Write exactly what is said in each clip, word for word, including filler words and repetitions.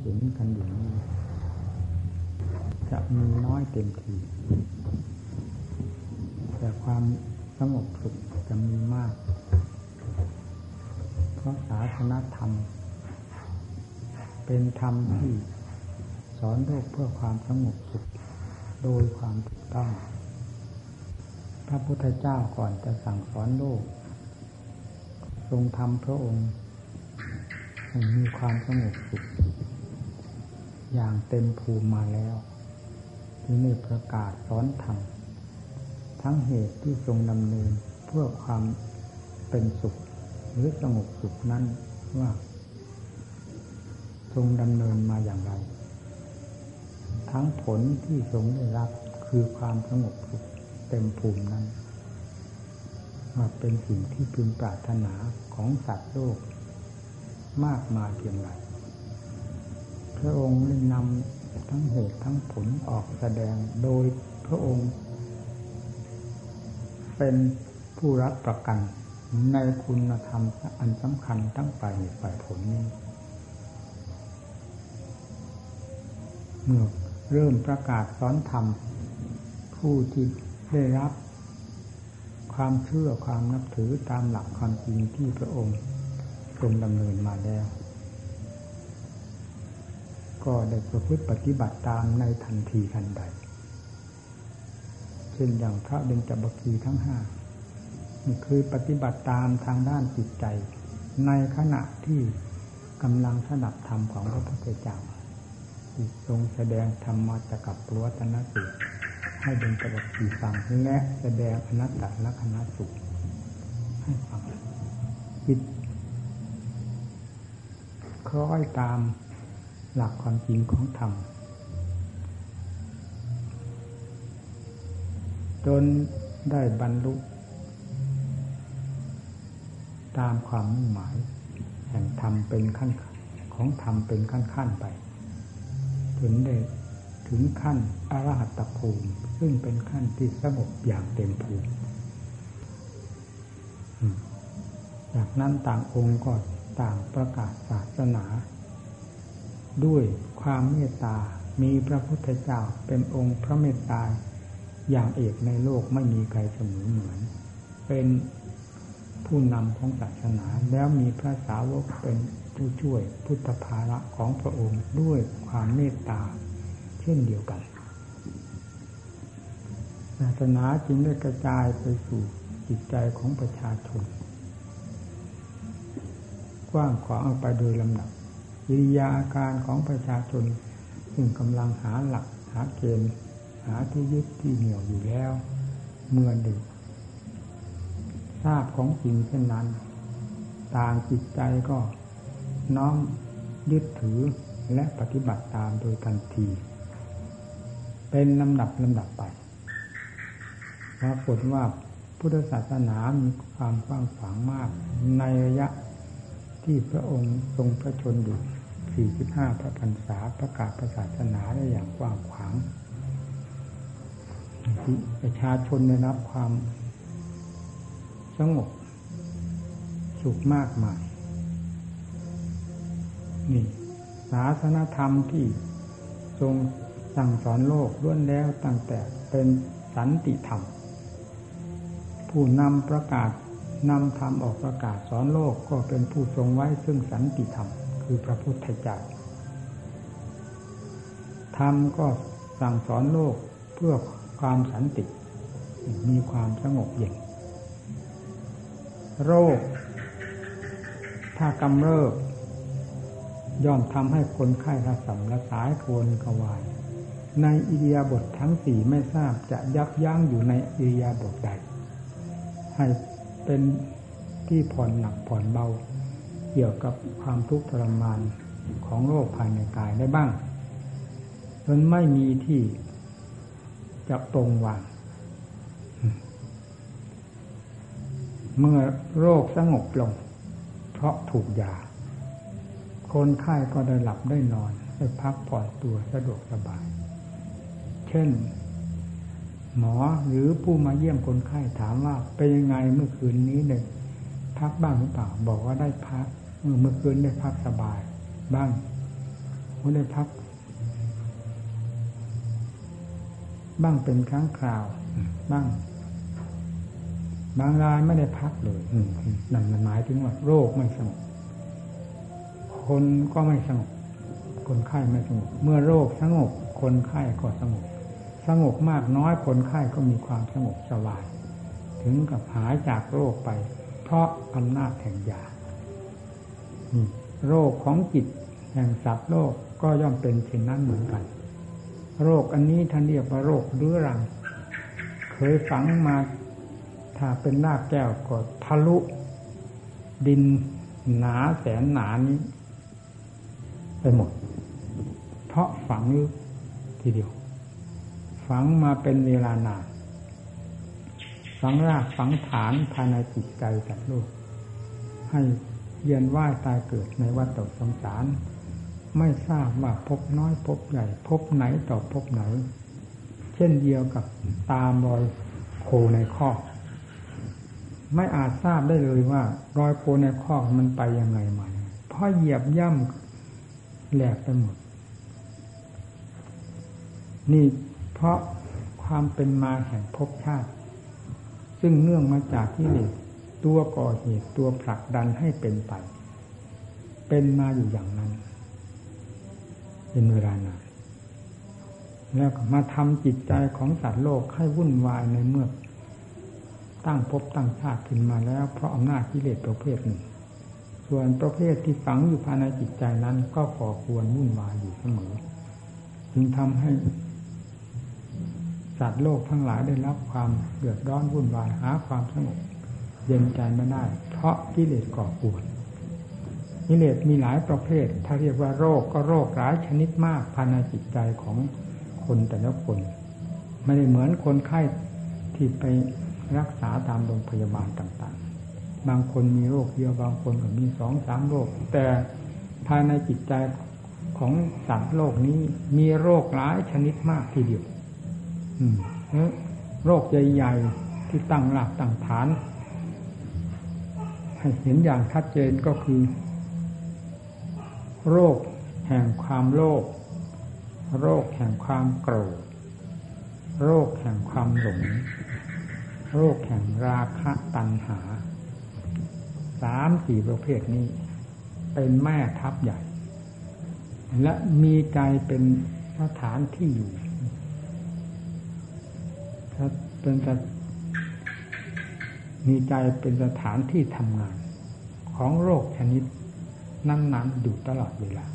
เห็นกันอยู่นี้จะมีน้อยเต็มทีแต่ความสงบสุขจะมีมากเพราะศาสนธรรมเป็นธรรมที่สอนโลกเพื่อความสงบสุขโดยความถูกต้องพระพุทธเจ้าก่อนจะสั่งสอนโลกทรงทำพระองค์ให้มีความสงบสุขอย่างเต็มภูมิมาแล้วที่นี่ประกาศสอนธรรมทั้งเหตุที่ทรงดำเนินเพื่อความเป็นสุขหรือสงบสุขนั้นว่าทรงดำเนินมาอย่างไรทั้งผลที่ทรงได้รับคือความสงบสุขเต็มภูมินั้นว่าเป็นสิ่งที่พึงปรารถนาของสัตว์โลกมากมายเพียงไรพระองค์ได้นำทั้งเหตุทั้งผลออกแสดงโดยพระองค์เป็นผู้รับประกันในคุณธรรมอันสำคัญทั้งฝ่ายเหตุฝ่ายผลนี้เมื่อเริ่มประกาศสอนธรรมผู้ที่ได้รับความเชื่อความนับถือตามหลักความจริงที่พระองค์ทรงดำเนินมาแล้วก็ได้ประพฤติปฏิบัติตามในทันทีทันใดเช่นอย่างพระเบญจบคีทั้งห้านี่คือปฏิบัติตามทางด้านจิตใจในขณะที่กำลังสนับธรรมของพระพุทธเจ้าที่ทรงแสดงธรรมจักกัปปวัตตนสูตรให้เบญจบคีฟังและแสดงอนัตตลักขณสูตรให้ฟังจิตคล้อยตามหลักความจริงของธรรมจนได้บรรลุตามความมุ่งหมายแห่งธรรมเป็นขั้นของธรรมเป็นขั้นๆไปจนได้ถึงขั้นอรหัตตภูมิซึ่งเป็นขั้นที่สงบอย่างเต็มภูมิจากนั้นต่างองค์ก็ต่างประกาศศาสนาด้วยความเมตตามีพระพุทธเจ้าเป็นองค์พระเมตตาอย่างเอกในโลกไม่มีใครเสมอเหมือนเป็นผู้นำของศาสนาแล้วมีพระสาวกเป็นผู้ช่วยพุทธภาระของพระองค์ด้วยความเมตตาเช่นเดียวกันศาสนาจึงได้กระจายไปสู่จิตใจของประชาชนกว้างขวางออกไปโดยลำดับวิริยาการของประชาชนซึ่งกำลังหาหลักหาเกณฑ์หาที่ยึดที่เหนี่ยวอยู่แล้วเมื่อดึกทราบของจริงเช่นนั้นต่างจิตใจก็น้อมยึดถือและปฏิบัติตามโดยทันทีเป็นลำดับลำดับไปปรากฏว่าพุทธศาสนามีความกว้างขวางมากในระยะที่พระองค์ทรงพระชนม์อยู่สี่สิบห้าพระพรรษาประกาศศาสนาได้อย่างกว้างขวางประชาชนได้รับความสงบสุขมากมายนี่ศาสนธรรมที่ทรงสั่งสอนโลกล้วนแล้วตั้งแต่เป็นสันติธรรมผู้นำประกาศนำธรรมออกประกาศสอนโลกก็เป็นผู้ทรงไว้ซึ่งสันติธรรมคือพระพุทธเจ้าธรรมก็สั่งสอนโลกเพื่อความสันติมีความสงบเย็นโรคถ้ากำเริบย่อมทำให้คนไข้ระสำระสายครวญกวายในอิริยาบถทั้งสี่ไม่ทราบจะยับยั้งอยู่ในอิริยาบถใดให้เป็นที่ผ่อนหนักผ่อนเบาเกี่ยวกับความทุกข์ทรมานของโรคภายในกายได้บ้างจนไม่มีที่จะปรงวางเมื่อโรคสงบลงเพราะถูกยาคนไข้ก็ได้หลับได้นอนได้พักผ่อนตัวสะดวกสบายเช่นหมอหรือผู้มาเยี่ยมคนไข้ถามว่าเป็นยังไงเมื่อคืนนี้เนี่ยพักบ้างหรือเปล่าบอกว่าได้พักเมื่อคืนได้พักสบายบ้าง ก็ได้พักบ้างเป็นครั้งคราวบ้างบางรายไม่ได้พักเลยนั่นมันหมายถึงว่าโรคไม่สงบคนก็ไม่สงบคนไข้ไม่สงบเมื่อโรคสงบคนไข้ก็สงบสงบมากน้อยคนไข้ก็มีความสงบสบายถึงกับหายจากโรคไปเพราะอำนาจแห่งยาโรคของจิตแห่งสัตว์โลกก็ย่อมเป็นเช่นนั้นเหมือนกันโรคอันนี้ท่านเรียกว่าโรคเรื้อรังเคยฝังมาถ้าเป็นรากแก้วก็ทะลุดินหนาแสนหนานี้ไปหมดเพราะฝังลึกทีเดียวฝังมาเป็นเวลานานฝังรากฝังฐานภายในจิตใจสัตว์โลกให้เวียนว่ายตายเกิดในวัฏฏะสงสารไม่ทราบว่าพบน้อยพบใหญ่พบไหนต่อพบไหนเช่นเดียวกับตามรอยโคในคอกไม่อาจทราบได้เลยว่ารอยโคในคอกมันไปยังไงมาเพราะเหยียบย่ำแหลกไปหมดนี่เพราะความเป็นมาแห่งภพชาติซึ่งเนื่องมาจากที่นี่ตัวก่อเหตุตัวผลักดันให้เป็นไปเป็นมาอยู่อย่างนั้นเป็นเวลานานแล้วก็มาทำจิตใจของสัตว์โลกให้วุ่นวายในเมื่อตั้งภพตั้งชาติขึ้นมาแล้วเพราะอำนาจกิเลสประเภทหนึ่งส่วนประเภทที่ฝังอยู่ภายในจิตใจนั้นก็ก่อควรวุ่นวายอยู่เสมอจึงทำให้สัตว์โลกทั้งหลายได้รับความเดือดร้อนวุ่นวายหาความสงบเย็นใจไม่ได้เพราะกิเลสก่อกวนกิเลสมีหลายประเภทถ้าเรียกว่าโรคก็โรคหลายชนิดมากภายในจิตใจของคนแต่ละคนไม่ได้เหมือนคนไข้ที่ไปรักษาตามโรงพยาบาลต่างๆบางคนมีโรคเดียวบางคนก็มี สองสาม โรคแต่ภายในจิตใจของสัตว์โลกนี้มีโรคหลายชนิดมากทีเดียวอืมโรคใหญ่ๆที่ตั้งหลักตั้งฐานให้เห็นอย่างชัดเจนก็คือโรคแห่งความโลภโรคแห่งความโกรธโรคแห่งความหลงโรคแห่งราคะตัณหาสามสี่ประเภทนี้เป็นแม่ทัพใหญ่และมีใจเป็นสถานที่อยู่เป็นจะมีใจเป็นสถานที่ทำงานของโรคชนิดนั้นๆอยู่ตลอดเวลา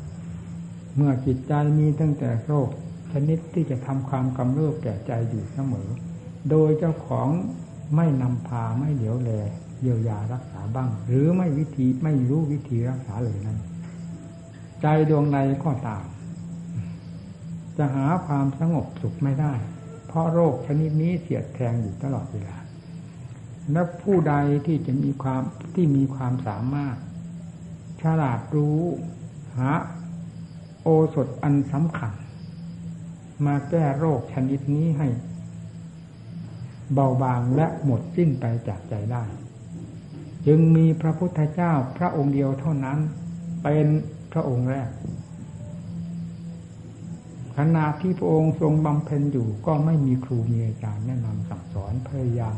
เมื่อจิตใจมีตั้งแต่โรคชนิดที่จะทำความกำเริบแก่ใจอยู่เสมอโดยเจ้าของไม่นำพาไม่เหลียวแลเยียวยารักษาบ้างหรือไม่วิธีไม่รู้วิธีรักษาเลยนั้นใจดวงในก็ตามจะหาความสงบสุขไม่ได้เพราะโรคชนิดนี้เสียดแทงอยู่ตลอดเวลาและผู้ใดที่จะมีความที่มีความสามารถฉลาดรู้หาโอสถอันสำคัญมาแก้โรคชนิดนี้ให้เบาบางและหมดสิ้นไปจากใจได้จึงมีพระพุทธเจ้าพระองค์เดียวเท่านั้นเป็นพระองค์แรกขณะที่พระองค์ทรงบำเพ็ญอยู่ก็ไม่มีครูมีอาจารย์แนะนำสั่งสอนพยายาม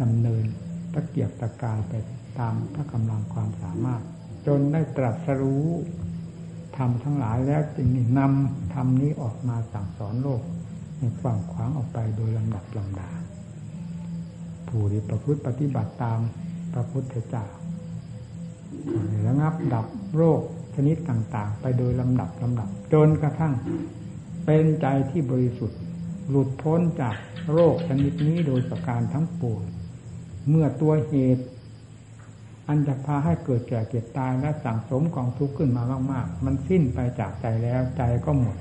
ดำเนินตะเกียบตะกายไปตามพระกำลังความสามารถจนได้ตรัสรู้ธรรมทั้งหลายแล้วจึงนำธรรมนี้ออกมาสั่งสอนโลกในกว้างขวางออกไปโดยลำดับลำดาผู้ที่ประพฤติปฏิบัติตามพระพุทธเจ้าระงับดับโรคชนิดต่างๆไปโดยลำดับลำดับจนกระทั่งเป็นใจที่บริสุทธิ์หลุดพ้นจากโรคชนิดนี้โดยประการทั้งปวงเมื่อตัวเหตุอันจะพาให้เกิดแก่เกิดตายและสั่งสมกองทุกข์ขึ้นมามากๆมันสิ้นไปจากใจแล้วใจก็หมด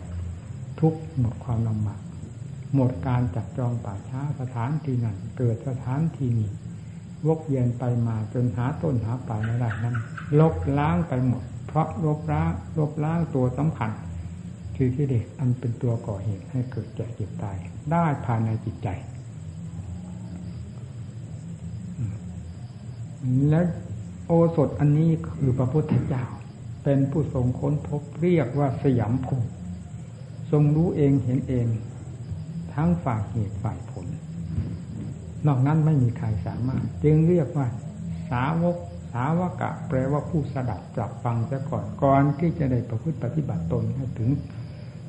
ทุกข์หมดความลำบากหมดการจับจองป่าช้าสถานที่นั้นเกิดสถานที่นี้วกเวียนไปมาจนหาต้นหาปลายอะไรนั้นลบล้างไปหมดเพราะลบล้างลบล้างตัวสำคัญคือกิเลสอันเป็นตัวก่อเหตุให้เกิดแก่เจ็บตายได้ภายในจิตใจและโอสถอันนี้คือพระพุทธเจ้า เป็นผู้ทรงค้นพบเรียกว่าสยามภูมิทรงรู้เองเห็นเองทั้งฝ่ายเหตุฝ่ายผลนอกนั้นไม่มีใครสามารถจึงเรียกว่าสาวกสาวกะแปลว่าผู้สดับตรับฟังซะก่อนก่อนที่จะได้ประพฤติปฏิบัติตนให้ถึง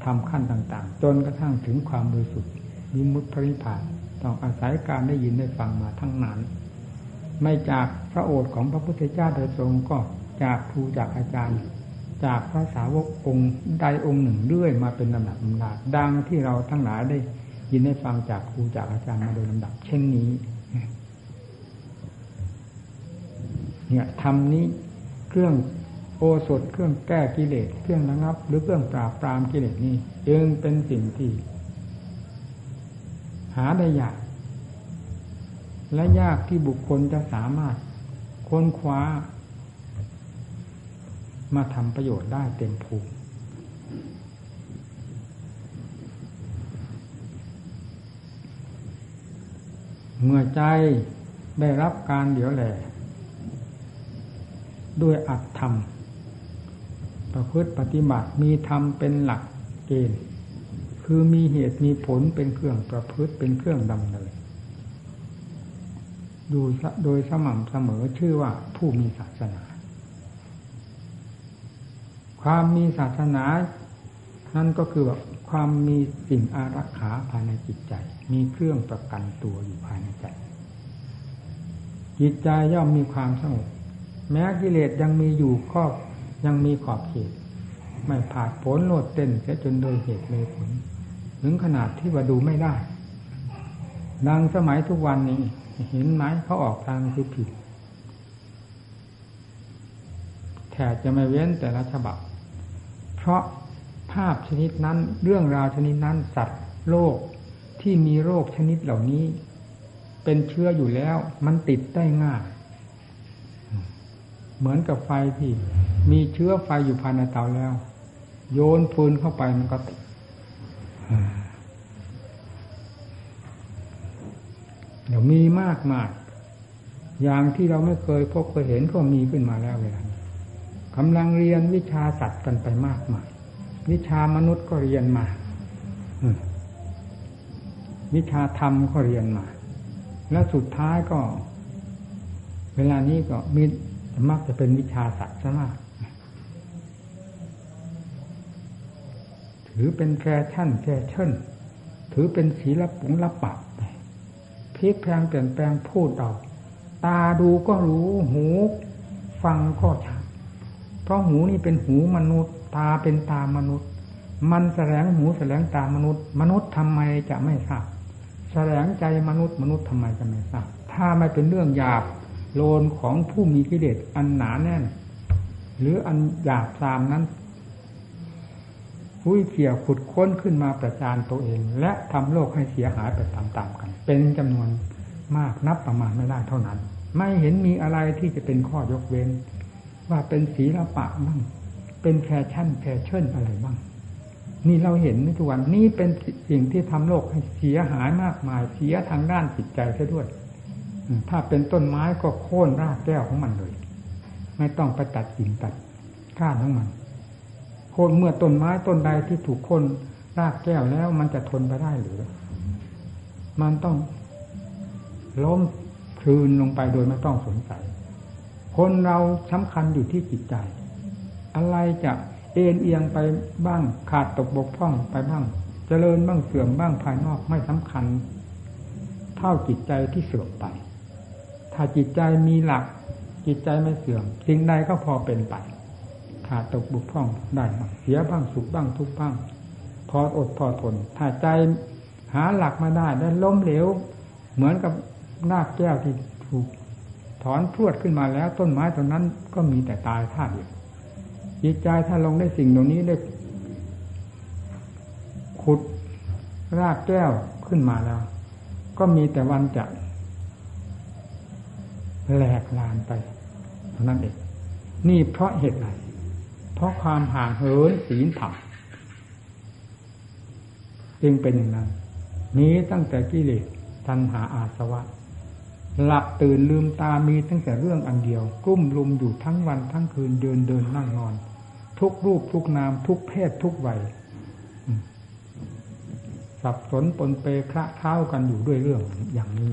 ทำขั้นต่างๆจนกระทั่งถึงความบริสุทธิ์วิมุตติพระนิพพานต้องอาศัยการได้ยินได้ฟังมาทั้งนั้นไม่จากพระโอษฐ์ของพระพุทธเจ้าโดยตรงก็จากครูจากอาจารย์จากพระสาวกองค์ใดองค์หนึ่งเรื่อยมาเป็นลำดับลำดับดังที่เราทั้งหลายได้ยินได้ฟังจากครูจากอาจารย์มาโดยลำดับเช่นนี้เนี่ยธรรมนี้เครื่องโอสถเครื่องแก้กิเลสเครื่องระงับหรือเครื่องปราบปรามกิเลสนี้จึงเป็นสิ่งที่หาได้ยากและยากที่บุคคลจะสามารถค้นคว้ามาทำประโยชน์ได้เต็มภูมิเมื่อใจได้รับการเดี่ยวแหล่ด้วยอัตธรรมประพฤติปฏิบัติมีธรรมเป็นหลักเกณฑ์คือมีเหตุมีผลเป็นเครื่องประพฤติเป็นเครื่องดำเนินดูโดยสม่ำเสมอชื่อว่าผู้มีศาสนาความมีศาสนานั่นก็คือแบบความมีสิ่งอารักขาภายในจิตใจมีเครื่องประกันตัวอยู่ภายในใจจิตใจย่อมมีความสงบแม้กิเลสยังมีอยู่ครอบยังมีขอบเขตไม่ผาดโผนโลดเต้นแค่จนโดยเหตุเลยผลถึงขนาดที่ว่าดูไม่ได้ดังสมัยทุกวันนี้เห็นไหมเขาออกทางคือผิดแทบจะไม่เว้นแต่ละฉบับเพราะภาพชนิดนั้นเรื่องราวชนิดนั้นสัตว์โรคที่มีโรคชนิดเหล่านี้เป็นเชื้ออยู่แล้วมันติดได้ง่ายเหมือนกับไฟที่มีเชื้อไฟอยู่ภายในเตาแล้วโยนฟืนเข้าไปมันก็ติดเดี๋ยวมีมากมากอย่างที่เราไม่เคยพบเคยเห็นก็มีขึ้นมาแล้วเวลากำลังเรียนวิชาสัตว์กันไปมากมายวิชามนุษย์ก็เรียนมาวิชาธรรมก็เรียนมาและสุดท้ายก็เวลานี้ก็มีมักจะเป็นวิชาสัตว์ซะมากถือเป็นแฟชั่นแฟชั่นถือเป็นศีลปงละปะพลิกแพลงเปลี่ยนแปลงพูดเอาตาดูก็รู้หูฟังก็ชัดเพราะหูนี่เป็นหูมนุษย์ตาเป็นตามนุษย์มันแสลงหูแสลงตามนุษย์มนุษย์ทำไมจะไม่ทราบแสลงใจมนุษย์มนุษย์ทำไมจะไม่ทราบถ้าไม่เป็นเรื่องหยาบโลนของผู้มีกิเลสอันหนาแน่นหรืออันหยาบซามนั้นผู้เกี่ยวขุดค้นขึ้นมาประจานตัวเองและทำโลกให้เสียหายไปตามๆกันเป็นจำนวนมากนับประมาณไม่ได้เท่านั้นไม่เห็นมีอะไรที่จะเป็นข้อยกเว้นว่าเป็นศีลปะบ้างเป็นแฟชั่นแฟชั่นอะไรบ้างนี่เราเห็นในทุกวันนี่เป็นสิ่งที่ทำโลกให้เสียหายมากมายเสียทางด้านจิตใจซะด้วยถ้าเป็นต้นไม้ก็โค่นรากแก้วของมันเลยไม่ต้องไปตัดกิ่งตัดก้านของมันโค่นเมื่อต้นไม้ต้นใดที่ถูกโค่นรากแก้วแล้วมันจะทนไปได้หรือมันต้องล้มคลืนลงไปโดยไม่ต้องสงสัยคนเราสำคัญอยู่ที่จิตใจอะไรจะเอ็นเอียงไปบ้างขาดตกบกพร่องไปบ้างเจริญบ้างเสื่อมบ้างภายนอกไม่สำคัญเท่าจิตใจที่เสื่อมไปถ้าจิตใจมีหลักจิตใจไม่เสื่อมสิ่งใดก็พอเป็นไปขาดตกบกพร่องได้บ้างเสียบ้างสุขบ้างทุกข์บ้างพออดพอทนถ้าใจหาหลักมาได้ได้ล้มเหลวเหมือนกับรากแก้วที่ถูกถอนพรวดขึ้นมาแล้วต้นไม้ต้นนั้นก็มีแต่ตายท่าเดียวจิตใจถ้าลงได้สิ่งเหล่านี้ได้ขุดรากแก้วขึ้นมาแล้วก็มีแต่วันจะแหลกลานไปเท่านั้นเองนี่เพราะเหตุอะไรเพราะความห่างเหินศีลธรรมจึงเป็นอย่างนั้นนี้ตั้งแต่กิเลสตัณหาอาสวะหลับตื่นลืมตามีตั้งแต่เรื่องอันเดียวกุ้มลุมอยู่ทั้งวันทั้งคืนเดินเดินนั่งนอน ทุกรูปทุกนามทุกเพศทุกวัยสับสนปนเปคละเท้ากันอยู่ด้วยเรื่องอย่างนี้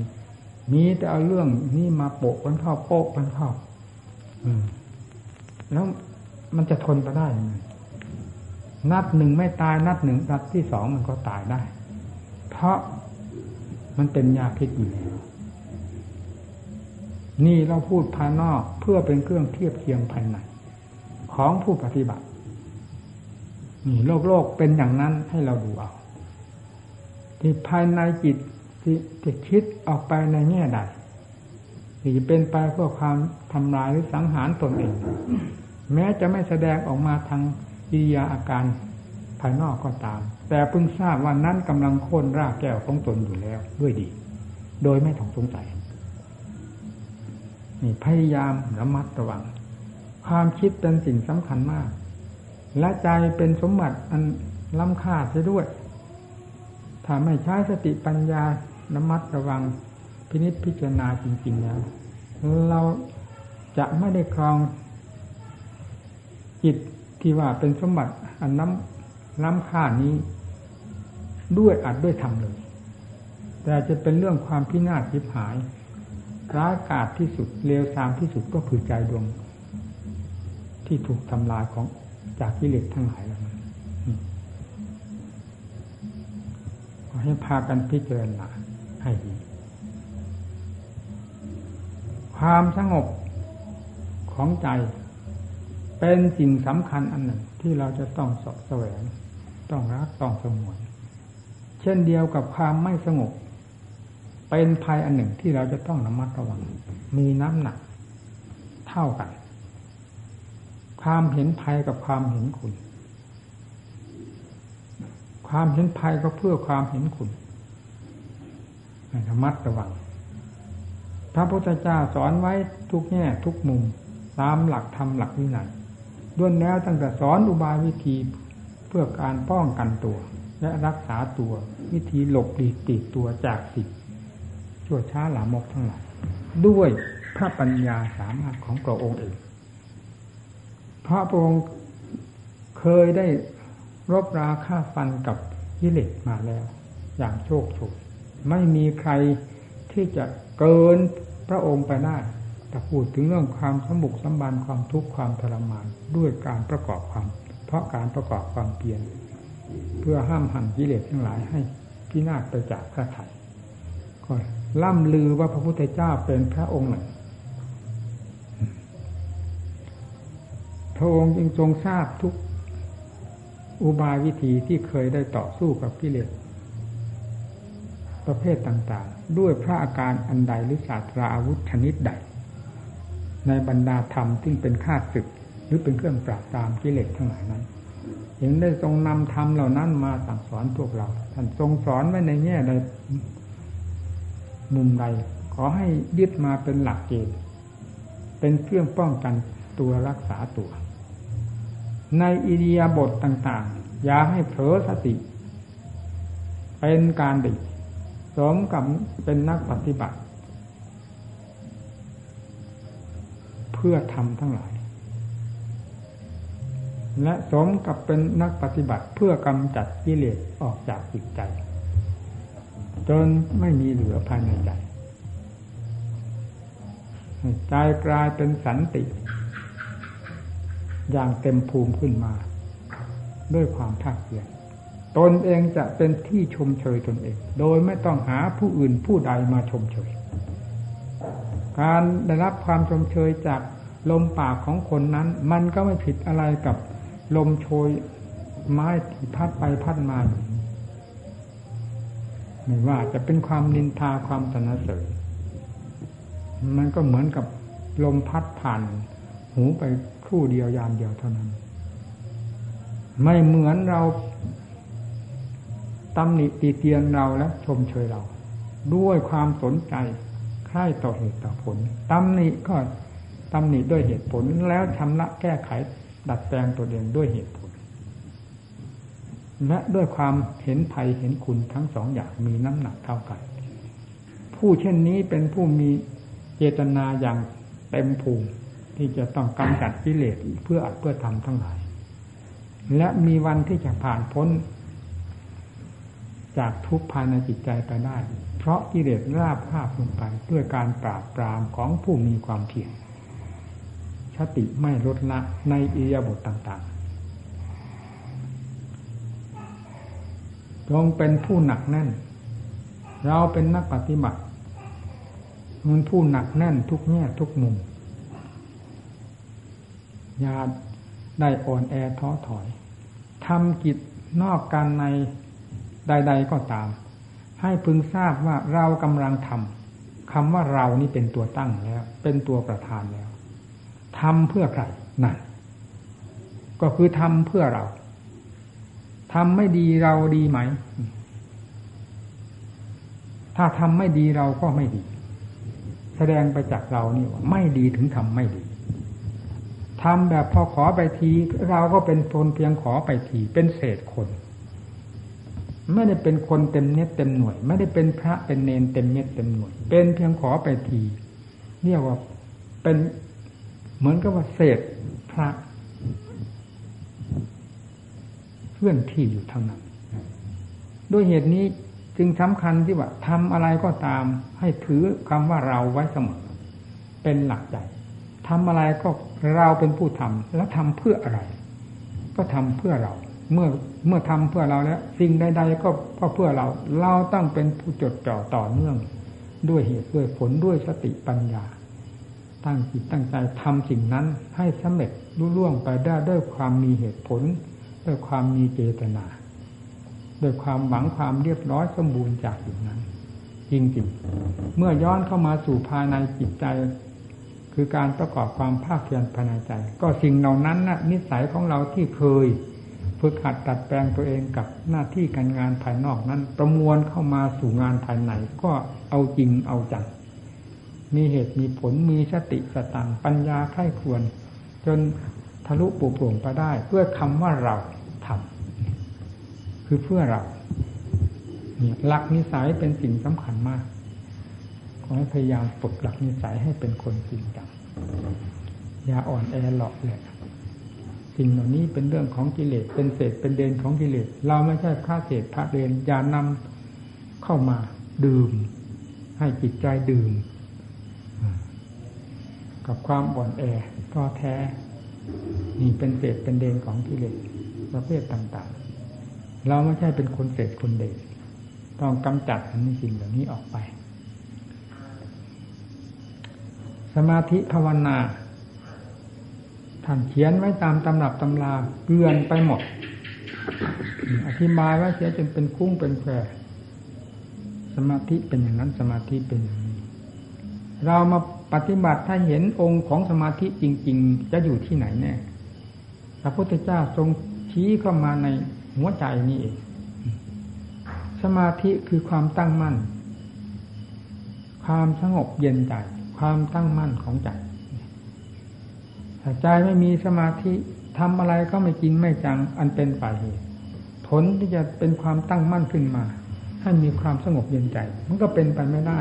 มีแต่เอาเรื่องนี้มาโปะกันเข้าโปะกันเข้าแล้วมันจะทนไปได้ยังไงนัดหนึ่งไม่ตายนัดหนึ่งนัดที่สองมันก็ตายได้เพราะมันเป็นยาพิษอยู่แล้วนี่เราพูดภายนอกเพื่อเป็นเครื่องเทียบเคียงภายในของผู้ปฏิบัตินี่โลกโลกเป็นอย่างนั้นให้เราดูเอาที่ภายในจิตที่จะคิดออกไปในแง่ใดที่จะเป็นไปเพื่อความทำลายหรือสังหารตนเองแม้จะไม่แสดงออกมาทางกิริยาอาการภายนอกก็ตามแต่เพิ่งทราบว่านั้นกำลังโค่นรากแก้วของตนอยู่แล้วด้วยดีโดยไม่ต้องสงสัยนี่พยายามระมัดระวังความคิดเป็นสิ่งสำคัญมากและใจเป็นสมบัติอันล้ำค่าเสียด้วยถ้าไม่ใช้สติปัญญาระมัดระวังพินิจพิจารณาจริงๆแล้วเราจะไม่ได้ครองจิตที่ว่าเป็นสมบัติอันล้ำล้ำค่านี้ด้วยอัดด้วยทำเลยแต่จะเป็นเรื่องความพินาศยิบหายร้ายกาจที่สุดเลวทรามที่สุดก็คือใจดวงที่ถูกทำลายของจากกิเลสทั้งหลายแล้วนั้นขอให้พากันพิจารณาให้ดีความสงบของใจเป็นสิ่งสำคัญอันหนึ่งที่เราจะต้องสอบแสวงต้องรักต้องสงวนเช่นเดียวกับความไม่สงบเป็นภัยอันหนึ่งที่เราจะต้องระมัดระวังมีน้ำหนักเท่ากันความเห็นภัยกับความเห็นคุณความเห็นภัยก็เพื่อความเห็นคุณระมัดระวังพระพุทธเจ้าสอนไว้ทุกแง่ทุกมุมตามหลักธรรมหลักวินัยด้วนแล้วตั้งแต่สอนอุบายวิธีเพื่อการป้องกันตัวและรักษาตัววิธีหลบหลีกติดตัวจากสิ่งชั่วช้าหลามกทั้งหลายด้วยพระปัญญาสามารถของพระองค์เองพระองค์เคยได้รบราฆ่าฟันกับกิเลสมาแล้วอย่างโชคโชนไม่มีใครที่จะเกินพระองค์ไปได้แต่พูดถึงเรื่องความสมบุกสมบันความทุกข์ความทรมานด้วยการประกอบความเพราะการประกอบความเพียรเพื่อห้ามหันกิเลสทั้งหลายให้พินาศไปจากพระทัยก็ล่ำลือว่าพระพุทธเจ้าเป็นพระองค์หนึ่งพระองค์จึงทรงทราบทุกอุบายวิธีที่เคยได้ต่อสู้กับกิเลสประเภทต่างๆด้วยพระอาการอันใดหรือศาสตราอาวุธชนิดใดในบรรดาธรรมที่เป็นข้าศึกหรือเป็นเครื่องปราบปรามกิเลสทั้งหลายนั้นยังได้ทรงนำธรรมเหล่านั้นมาสั่งสอนพวกเราท่านทรงสอนไว้ในแง่ใดมุมใดขอให้ยึดมาเป็นหลักเกณฑ์เป็นเครื่องป้องกันตัวรักษาตัวในอิริยาบถต่างๆอย่าให้เผลอสติเป็นการดีสมกับเป็นนักปฏิบัติเพื่อธรรมทั้งหลายและสมกับเป็นนักปฏิบัติเพื่อกำจัดกิเลสออกจากจิตใจจนไม่มีเหลือภายในใจใจกลายเป็นสันติอย่างเต็มภูมิขึ้นมาด้วยความภาคเพียรตนเองจะเป็นที่ชมเชยตนเองโดยไม่ต้องหาผู้อื่นผู้ใดมาชมเชยการได้รับความชมเชยจากลมปากของคนนั้นมันก็ไม่ผิดอะไรกับลมโชยไม้ที่พัดไปพัดมาไม่ว่าจะเป็นความนินทาความสรรเสริญมันก็เหมือนกับลมพัดผ่านหูไปครู่เดียวยามเดียวเท่านั้นไม่เหมือนเราตำหนิตีเตียนเราและชมเชยเราด้วยความสนใจใคร่ต่อเหตุต่อผลตำหนิก็ตำหนิด้วยเหตุผลแล้วชำระแก้ไขดัดแปลงตัวเองด้วยเหตุผลและด้วยความเห็นภัยเห็นคุณทั้งสองอย่างมีน้ำหนักเท่ากันผู้เช่นนี้เป็นผู้มีเจตนาอย่างเต็มภูมิที่จะต้องกำจัดกิเลสเพื่ออัดเพื่อทำทั้งหลาย และมีวันที่จะผ่านพ้นจากทุกข์ภายในจิตใจไปได้เพราะกิเลสราบคาบลงไปด้วยการปราบปรามของผู้มีความเพียรสติไม่ลดละในอิริยาบถต่างๆจงเป็นผู้หนักแน่นเราเป็นนักปฏิบัติมันผู้หนักแน่นทุกแง่ทุกมุมอย่าได้อ่อนแอท้อถอยทำกิจนอกการในใดๆก็ตามให้พึงทราบว่าเรากำลังทำคำว่าเรานี่เป็นตัวตั้งแล้วเป็นตัวประธานแล้วทำเพื่อใครนั่นก็คือทำเพื่อเราทำไม่ดีเราดีไหมถ้าทำไม่ดีเราก็ไม่ดีแสดงไปจากเรานี่ว่าไม่ดีถึงทำไม่ดีทำแบบพอขอไปทีเราก็เป็นคนเพียงขอไปทีเป็นเศษคนไม่ได้เป็นคนเต็มเน็ตเต็มหน่วยไม่ได้เป็นพระเป็นเนรเต็มเน็ตเต็มหน่วยเป็นเพียงขอไปทีเรียกว่าเป็นเหมือนกับว่าเศษพระเคลื่อนที่อยู่ทางนั้นด้วยเหตุนี้จึงสำคัญที่ว่าทำอะไรก็ตามให้ถือคำว่าเราไว้เสมอเป็นหลักใจทำอะไรก็เราเป็นผู้ทำและทำเพื่ออะไรก็ทำเพื่อเราเมื่อเมื่อทำเพื่อเราแล้วสิ่งใดๆก็ก็เพื่อเราเราต้องเป็นผู้จดจ่อต่อเนื่องด้วยเหตุด้วยผลด้วยสติปัญญาตั้งจิตตั้งใจทำสิ่งนั้นให้สำเร็จรุ่งเรืองไปได้ด้วยความมีเหตุผลด้วยความมีเจตนาด้วยความหวังความเรียบร้อยสมบูรณ์จากสิ่งนั้นจริงๆเมื่อย้อนเข้ามาสู่ภายในจิตใจคือการประกอบความภาคเพียรภายในใจก็สิ่งเหล่านั้นนะนิสัยของเราที่เคยฝึกหัดดัดแปลงตัวเองกับหน้าที่การงานภายนอกนั้นประมวลเข้ามาสู่งานภายในก็เอาจริงเอาจังมีเหตุมีผลมีสติสตังปัญญาไข้ควรจนทะลุปลุกปลงไปได้เพื่อคำว่าเราทำคือเพื่อเราเนี่ยหลักนิสัยเป็นสิ่งสำคัญมากขอให้พยายามฝึกหลักนิสัยให้เป็นคนจริงจังอย่าอ่อนแอหลอกเลยสิ่งเหล่านี้เป็นเรื่องของกิเลสเป็นเศษเป็นเดนของกิเลสเราไม่ใช่พระเศษพระเดนอย่านำเข้ามาดื่มให้จิตใจดื่มกับความอ่อนแอท้อแท้นี่เป็นเศษเป็นเดนของกิเลสประเภทต่างๆเราไม่ใช่เป็นคนเศษคนเดนต้องกำจัดสิ่งเหล่านี้ออกไปสมาธิภาวนาท่านเขียนไว้ตามตำรับตำราเกลื่อนไปหมดอธิบายว่าเสียจนเป็นคุ้งเป็นแพรสมาธิเป็นอย่างนั้นสมาธิเป็นอย่างนี้เรามาปฏิบัติถ้าเห็นองค์ของสมาธิจริงๆจะอยู่ที่ไหนแน่พระพุทธเจ้าทรงชี้เข้ามาในหัวใจนี่เองสมาธิคือความตั้งมั่นความสงบเย็นใจความตั้งมั่นของใจถ้าใจไม่มีสมาธิทำอะไรก็ไม่จริงไม่จังอันเป็นฝ่ายเหตุผลที่จะเป็นความตั้งมั่นขึ้นมาให้มีความสงบเย็นใจมันก็เป็นไปไม่ได้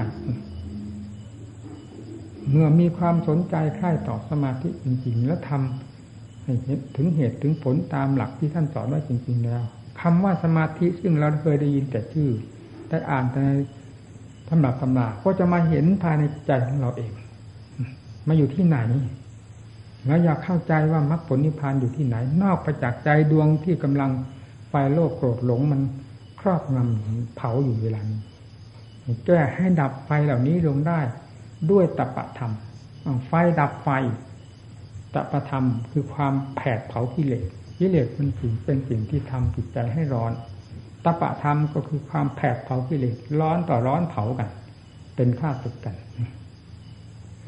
เมื่อมีความสนใจใคร่ต่อสมาธิจริงๆแล้วทำให้เห็นถึงเหตุถึงผลตามหลักที่ท่านสอนไว้จริงๆแล้วคำว่าสมาธิซึ่งเราเคยได้ยินแต่ชื่อแต่อ่านแต่ตำรับตำราก็จะมาเห็นภายในใจของเราเองมาอยู่ที่ไหนแล้วอยากเข้าใจว่ามรรคผลนิพพานอยู่ที่ไหนนอกไปจากใจดวงที่กำลังไฟโลภโกรธหลงมันครอบงำเผาอยู่เวลานี้แก้ให้ดับไฟเหล่านี้ลงได้ด้วยตปะธรรมไฟดับไฟตปะธรรมคือความแผดเผากิเลสกิเลสมันถึงเป็นสิ่งที่ทำจิตใจให้ร้อนตปะธรรมก็คือความแผดเผากิเลสร้อนต่อร้อนเผากันเป็นฆ่าศึกกัน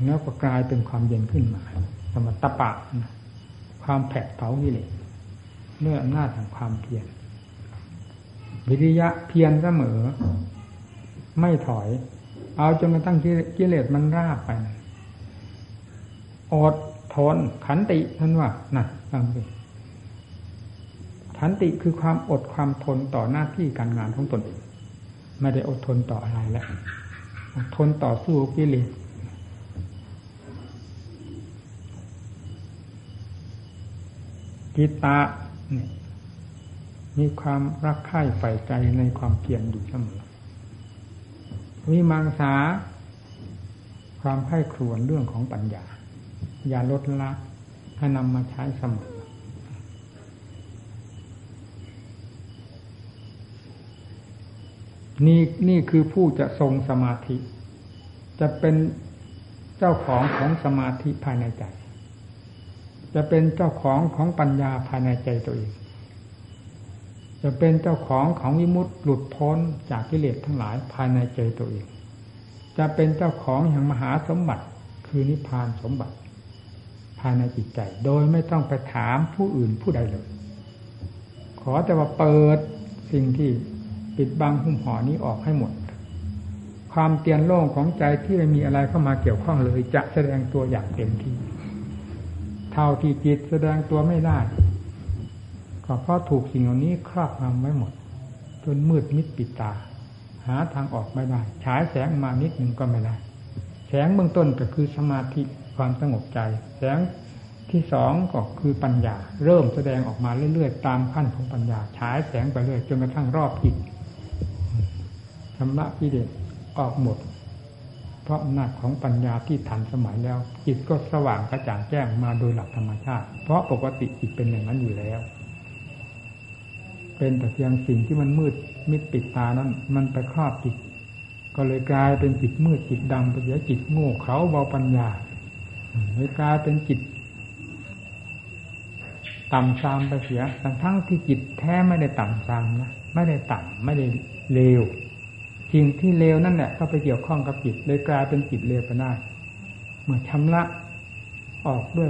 แล้วก็กลายเป็นความเย็นขึ้นมาสมตปะความแผดเผากิเลสเนื่องอำนาจแห่งความเพียรวิริยะเพียรเสมอไม่ถอยเอาจนกระทั่งกิเลสมันราบไปอดทนขันติท่านว่าน่ะฟังดิขันติคือความอดความทนต่อหน้าที่การงานของตนเองไม่ได้อดทนต่ออะไรแล้วอดทนต่อสู้กิเลสจิตตะ มีความรักใคร่ใฝ่ใจในความเพียรอยู่เสมอวิมังสาความใคร่ครวญเรื่องของปัญญาอย่าลดละให้นำมาใช้เสมอนี่นี่คือผู้จะทรงสมาธิจะเป็นเจ้าของของสมาธิภายในใจจะเป็นเจ้าของของปัญญาภายในใจตัวเองจะเป็นเจ้าของของวิมุตติหลุดพ้นจากกิเลสทั้งหลายภายในใจตัวเองจะเป็นเจ้าของแห่งมหาสมบัติคือนิพพานสมบัติภายในจิตใจโดยไม่ต้องไปถามผู้อื่นผู้ใดเลยขอแต่ว่าเปิดสิ่งที่ปิดบังหุ้มห่อนี้ออกให้หมดความเตียนโล่งของใจที่ไม่มีอะไรเข้ามาเกี่ยวข้องเลยจะแสดงตัวอย่างเต็มที่เท่าที่จิตแสดงตัวไม่ได้ก็เพราะถูกสิ่งเหล่านี้ครอบงำไว้หมดจนมืดมิดปิดตาหาทางออกไม่ได้ฉายแสงมานิดหนึ่งก็ไม่ได้แสงเบื้องต้นก็คือสมาธิความสงบใจแสงที่สองก็คือปัญญาเริ่มแสดงออกมาเรื่อยๆตามขั้นของปัญญาฉายแสงไปเรื่อยจนกระทั่งรอบจิตธรรมะที่เด็ดออกหมดเพราะอำนาจของปัญญาที่ทันสมัยแล้วจิตก็สว่างกระจ่างแจ้งมาโดยหลักธรรมชาติเพราะปกติจิตเป็นอย่างนั้นอยู่แล้วเป็นแต่เพียงสิ่งที่มันมืดมิดปิดตานั้นมันไปครอบจิตก็เลยกลายเป็นจิตมืดจิตดำไปเสียจิตโง่เขลาเบาปัญญาเลยกลายเป็นจิตต่ำซามไปเสียทั้งทั้งที่จิตแท้ไม่ได้ต่ำซามนะไม่ได้ต่ำไม่ได้เลวสิ่งที่เลวนั่นแหละก็ไปเกี่ยวข้องกับจิตเลยกลายเป็นจิตเลวไปได้เมื่อชำระออกด้วย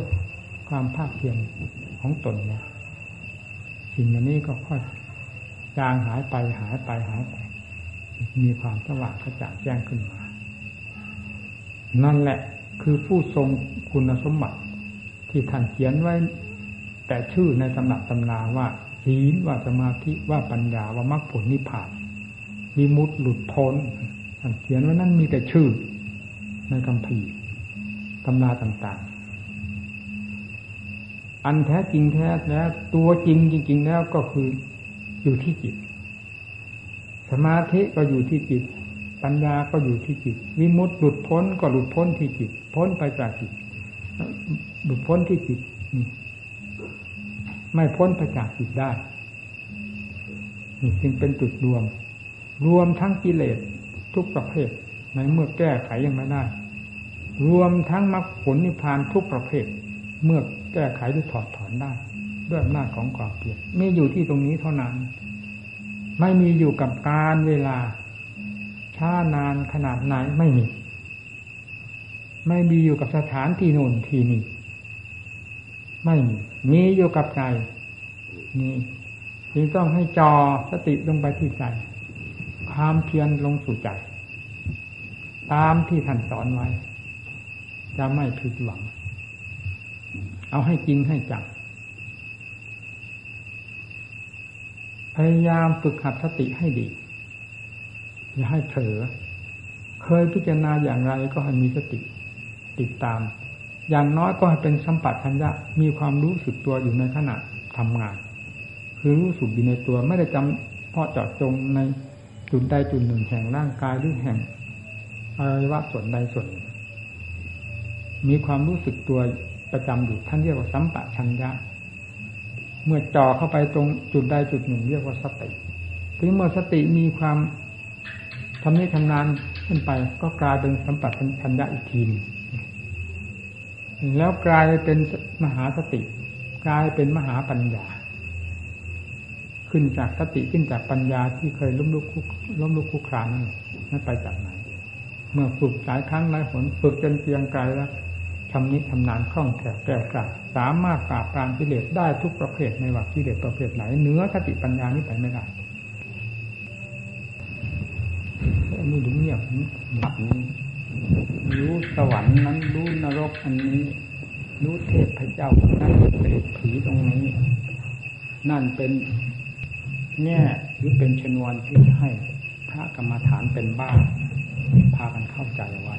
ความภาคเพียรของตนเนี่ยสิ่งนี้ก็ค่อยจางหายไปหายไปหายไปมีความสว่างกระจ่างแจ้งขึ้นมานั่นแหละคือผู้ทรงคุณสมบัติที่ท่านเขียนไว้แต่ชื่อในตำหนักตำนาว่าศีลว่าสมาธิว่าปัญญาว่ามรรคผลนิพพานวิมุตติหลุดพ้นท่านเขียนไว้นั่นมีแต่ชื่อในคัมภีร์ตำนาต่างๆอันแท้จริงแท้แล้วตัวจริงจริงๆแล้วก็คืออยู่ที่จิตสมาธิก็อยู่ที่จิตปัญญาก็อยู่ที่จิตวิมุตติหลุดพ้นก็หลุดพ้นที่จิตพ้นไปจากจิตหลุดพ้นที่จิตไม่พ้นไปจากจิตได้นี่จึงเป็นจุดรวมรวมทั้งกิเลสทุกประเภทในเมื่อแก้ไขยังไม่ได้รวมทั้งมรรคผลนิพพานทุกประเภทเมื่อแก้ไขหรือถอดถอนได้ด้วยอำนาจของความเพียรไม่อยู่ที่ตรงนี้เท่านั้นไม่มีอยู่กับการเวลาช้านานขนาดไหนไม่มีไม่มีอยู่กับสถานที่โน่นที่นี่ไม่มีมีอยู่กับใจนี่จึงต้องให้จอสติลงไปที่ใจความเพียรลงสู่ใจตามที่ท่านสอนไว้จะไม่ผิดหวังเอาให้จริงให้จังพยายามฝึกหัดสติให้ดีอย่าให้เผลอเคยพิจารณาอย่างไรก็ให้มีสติติดตามอย่างน้อยก็ให้เป็นสัมปชัญญะมีความรู้สึกตัวอยู่ในขณะทำงานคือรู้สึกอยู่ในตัวไม่ได้จำเพาะเจาะจงในจุดใดจุดหนึ่งแห่งร่างกายหรือแห่งอวัยวะส่วนใดส่วนหนึ่งมีความรู้สึกตัวประจำอยู่ท่านเรียกว่าสัมปชัญญะเมื่อจ่อเข้าไปตรงจุดใดจุดหนึ่งเรียกว่าสติถึงเมื่อสติมีความทำนิทำนานขึ้นไปก็กลายเป็นสัมปชัญญะอีกทีแล้วกลายเป็นมหาสติกลายเป็นมหาปัญญาขึ้นจากสติขึ้นจากปัญญาที่เคยล้มลุกล้มลุกคุกคานนั่นไปจากไหนเมื่อฝึกหลายครั้งหลายหนฝึกจนเพียงกายแล้วทำนิทำนานคล่องแคล่วแก้กล้าสามารถปราบปรามกิเลสได้ทุกประเภทไม่ว่ากิเลสประเภทไหนเหนือสติปัญญานี้ไปไม่ได้นี่ดูเงียบหับนี้รู้สวรรค์นั้นรู้นรกอันนี้รู้เทพเจ้านั่นเป็นผีตรงนี้นั่นเป็นแง่หรือเป็นชนวนที่จะให้พระกรรมฐานเป็นบ้าพากันเข้าใจไว้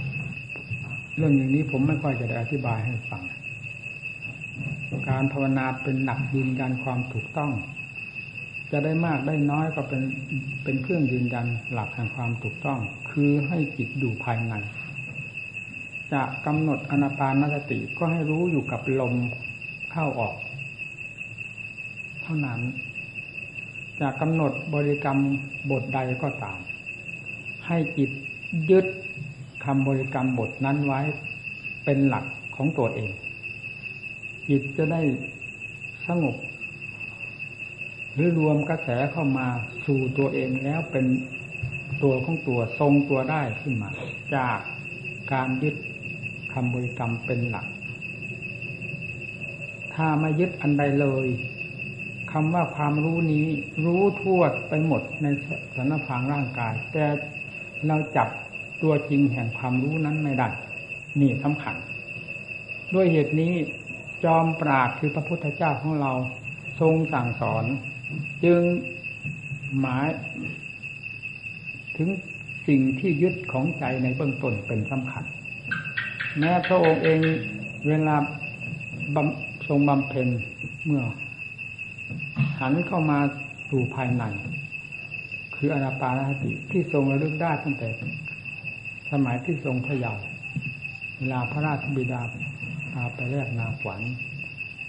เรื่องอย่างนี้ผมไม่ค่อยจะได้อธิบายให้ฟังการภาวนาเป็นหลักยืนยันความถูกต้อง จะได้มากได้น้อยก็เป็นเป็นเครื่องยืนยันหลักแห่งความถูกต้องคือให้จิตอยู่ภายในจะกำหนดอนาปานสติก็ให้รู้อยู่กับลมเข้าออกเท่านั้นจะกำหนดบริกรรมบทใดก็ตามให้จิตยึดคำบริกรรมบทนั้นไว้เป็นหลักของตัวเองจิตจะได้สงบหรือรวมกระแสเข้ามาสู่ตัวเองแล้วเป็นตัวของตัวทรงตัวได้ขึ้นมาจากการยึดคำบริกรรมเป็นหลักถ้าไม่ยึดอันใดเลยคำว่าความรู้นี้รู้ทั่วไปหมดในสรรพางร่างกายแต่เราจับตัวจริงแห่งความรู้นั้นไม่ได้นี่สำคัญด้วยเหตุนี้จอมปราชญ์คือพระพุทธเจ้าของเราทรงสั่งสอนจึงหมายถึงสิ่งที่ยึดของใจในเบื้องต้นเป็นสำคัญแม้พระองค์เองเวลาทรงบำเพ็ญเมื่อหันเข้ามาสู่ภายในคืออนาปานสติที่ทรงระลึกได้ตั้งแต่สมัยที่ทรงพระเยาว์เวลาพระราชบิดาพาไปแลกนาขวัญ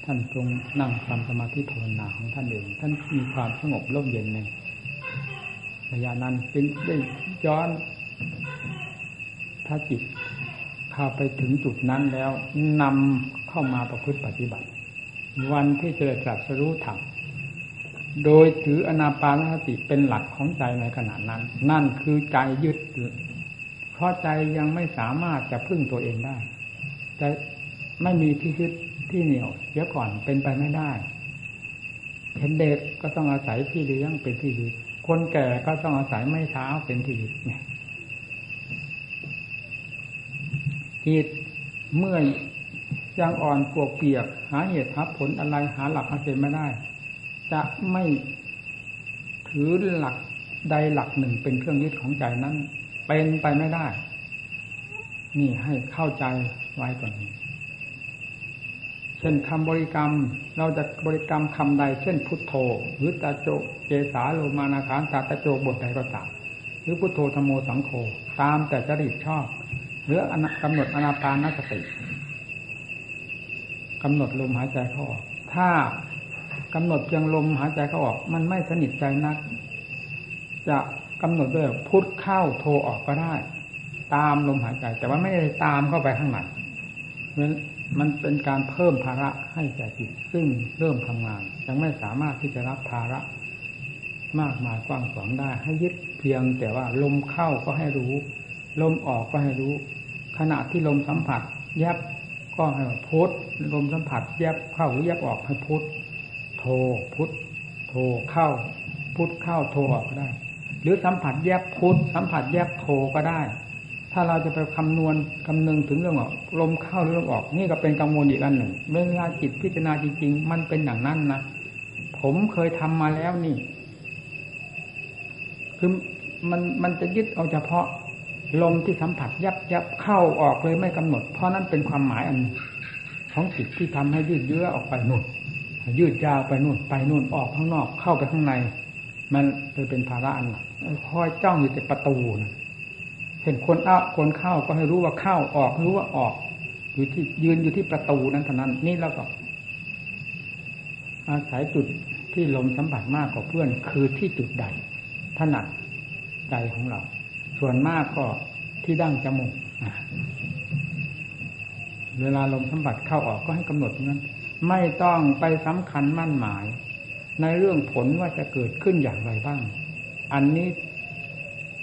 ท่านทรงนั่งทำสมาธิภาวนาของท่านเองท่านมีความสงบร่มเย็นในระยะนั้นจึงได้ย้อนถ้าจิตพาไปถึงจุดนั้นแล้วนำเข้ามาประพฤติปฏิบัติวันที่เจอตรัสรู้ธรรมโดยถืออนาปานสติเป็นหลักของใจในขณะนั้นนั่นคือใจยึดเพราะใจยังไม่สามารถจะพึ่งตัวเองได้แต่ไม่มีที่ยึดที่เหนี่ยวเสียก่อนเป็นไปไม่ได้เห็นเด็กก็ต้องอาศัยพี่เลี้ยงเป็นที่ยึดคนแก่ก็ต้องอาศัยไม้เท้าเป็นที่ยึดเนี่ยจิตเมื่อยยังอ่อนปวกเปียกหาเหตุหาผลอะไรหาหลักหาเกณฑ์ไม่ได้จะไม่ถือหลักใดหลักหนึ่งเป็นเครื่องยึดของใจนั้นเป็นไปไม่ได้นี่ให้เข้าใจไว้ก่อนเช่นคำบริกรรมเราจะบริกรรมคำใดเช่นพุทโธหรือตาโจเจสาโลมานาคานตาตาโจบทใดก็ตามหรือพุทโธธรรมโมสังโฆตามแต่จริตชอบหรือกำหนดอนาปานสติกำหนดลมหายใจเข้าออกถ้ากำหนดเพียงลมหายใจเข้าออกมันไม่สนิทใจนักจะกำหนดด้วยพุทเข้าโทออกก็ได้ตามลมหายใจแต่ว่าไม่ได้ตามเข้าไปข้างในนั้นมันเป็นการเพิ่มภาระให้แก่จิตซึ่งเริ่มทำงานยังไม่สามารถที่จะรับภาระมากมายกว้างขวางได้ให้ยึดเพียงแต่ว่าลมเข้าก็ให้รู้ลมออกก็ให้รู้ขณะที่ลมสัมผัสแยบก็ให้พุทลมสัมผัสแยบเข้าหรือแยบออกให้พุทโทพุทโทเข้าพุทเข้าโทออกก็ได้หรือสัมผัสแยบพุทสัมผัสแยบโทก็ได้ถ้าเราจะไปคำนวณคำนึงถึงเรื่องออกลมเข้าหรือลมออกนี่ก็เป็นกังวลอีกอันหนึ่งเวลาจิตพิจารณาจริงๆมันเป็นอย่างนั้นนะผมเคยทำมาแล้วนี่คือมันมันจะยึดเอาเฉพาะลมที่สัมผัสยับยับเข้าออกเลยไม่กำหนดเพราะนั่นเป็นความหมายอันของจิตที่ทำให้ยืดเยื้อออกไปนู่นยืดยาวไปนู่นไปนู่นออกข้างนอกเข้าไปข้างในมันเลยเป็นภาระอันหนักคอยจ้องอยู่แต่ประตูนะเห็นคนอ้าคนเข้าก็ให้รู้ว่าเข้าออกรู้ว่าออกอยู่ที่ยืนอยู่ที่ประตูนั้นเท่านั้นนี่แล้วก็อาศัยจุดที่ลมสัมผัสมากกว่าเพื่อนคือที่จุดใดถนัดใจของเราส่วนมากก็ที่ดั้งจมูกเวลาลมสัมผัสเข้าออกก็ให้กำหนดนั้นไม่ต้องไปสำคัญมั่นหมายในเรื่องผลว่าจะเกิดขึ้นอย่างไรบ้างอันนี้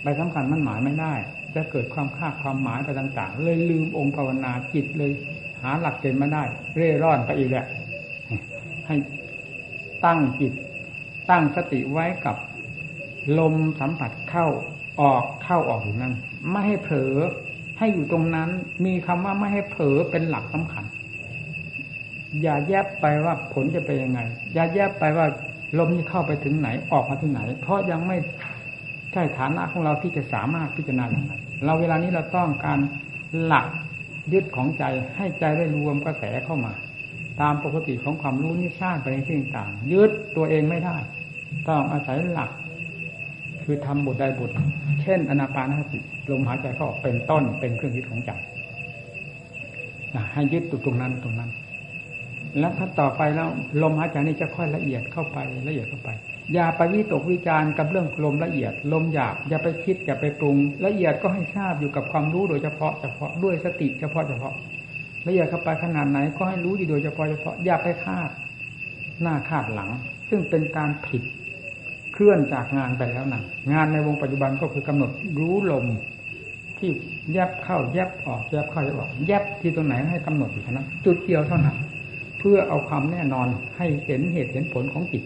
ไปสำคัญมั่นหมายไม่ได้จะเกิดความคาดความหมายไปต่างๆเลยลืมองค์ภาวนาจิตเลยหาหลักเกณฑ์ไม่ได้เร่ร่อนไปอีกแหละให้ตั้งจิตตั้งสติไว้กับลมสัมผัสเข้าออกเข้าออกอยู่นั่นไม่ให้เผลอให้อยู่ตรงนั้นมีคำว่าไม่ให้เผลอเป็นหลักสำคัญอย่าแยบไปว่าผลจะเป็นยังไงอย่าแยบไปว่าลมที่เข้าไปถึงไหนออกมาถึงไหนเพราะยังไม่ใช่ฐานะของเราที่จะสามารถพิจารณาอย่างนั้นเราเวลานี้เราต้องการหลักยึดของใจให้ใจได้รวมกระแสเข้ามาตามปกติของความรู้นี่สร้างไปในสิ่งต่างยึดตัวเองไม่ได้ ต้องอาศัยหลักคือทำบทใดบทเช่นอนาปานสติลมหายใจเข้าเป็นต้นเป็นเครื่องยึดของใจให้ยึดตรงนั้นตรงนั้นแล้วถ้าต่อไปแล้วลมหายใจนี่จะค่อยละเอียดเข้าไปละเอียดเข้าไปอย่าไปวิตกวิจารณ์กับเรื่องลมละเอียดลมหยาบอย่าไปคิดอย่าไปปรุงละเอียดก็ให้ทราบอยู่กับความรู้โดยเฉพาะเฉพาะด้วยสติเฉพาะเฉพาะละเอียดเข้าไปขนาดไหนก็ให้รู้อยู่โดยเฉพาะเฉพาะอย่าไปคาดหน้าคาดหลังซึ่งเป็นการผิดเคลื่อนจากงานไปแล้วนั่นงานในวงปัจจุบันก็คือกำหนดรู้ลมที่แยบเข้าแยบออกแยบเข้าแยบออกแยบที่ตรงไหนให้กำหนดอยู่เท่านั้นจุดเดียวเท่านั้นเพื่อเอาความแน่นอนให้เห็นเหตุเห็นผลของจิต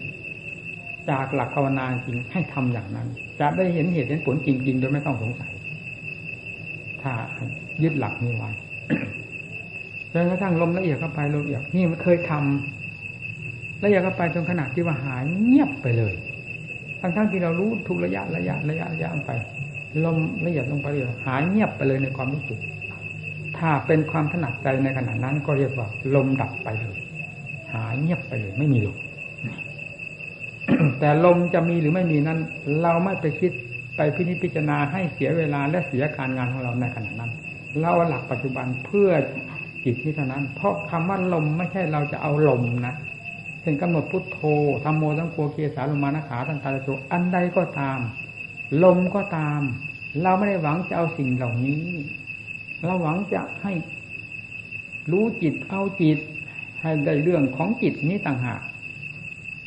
จากหลักภาวนาจริงให้ทำอย่างนั้นจะได้เห็นเหตุเห็นผลจริงๆโดยไม่ต้องสงสัยถ้ายึดหลักนี้ไว้ จนกระทั่งลมละเอียดเข้าไปลมละเอียดนี่มันเคยทำละเอียดเข้าไปจนขนาดที่ว่าหายเงียบไปเลยทั้งๆที่เรารู้ทุกระยะระยะระยะระยะลงไปลมละเอียดลงไปเลยหายเงียบไปเลยในความรู้สึกถ้าเป็นความถนัดใจในขณะนั้นก็เรียกว่าลมดับไปเลยหายเงียบไปเลยไม่มีลม แต่ลมจะมีหรือไม่มีนั้นเราไม่ไปคิดไปพินิจพิจารณาให้เสียเวลาและเสียการงานของเราในขณะนั้นเราหลักปัจจุบันเพื่อจิตที่เท่านั้นเพราะคำว่าลมไม่ใช่เราจะเอาลมนะเช่นกำหนดพุทโธธรรมโมสังโฆเกสาลมานขาตันตาลโสอันใดก็ตามลมก็ตามเราไม่ได้หวังจะเอาสิ่งเหล่านี้เราหวังจะให้รู้จิตเอาจิตให้ได้เรื่องของจิตนี้ต่างหาก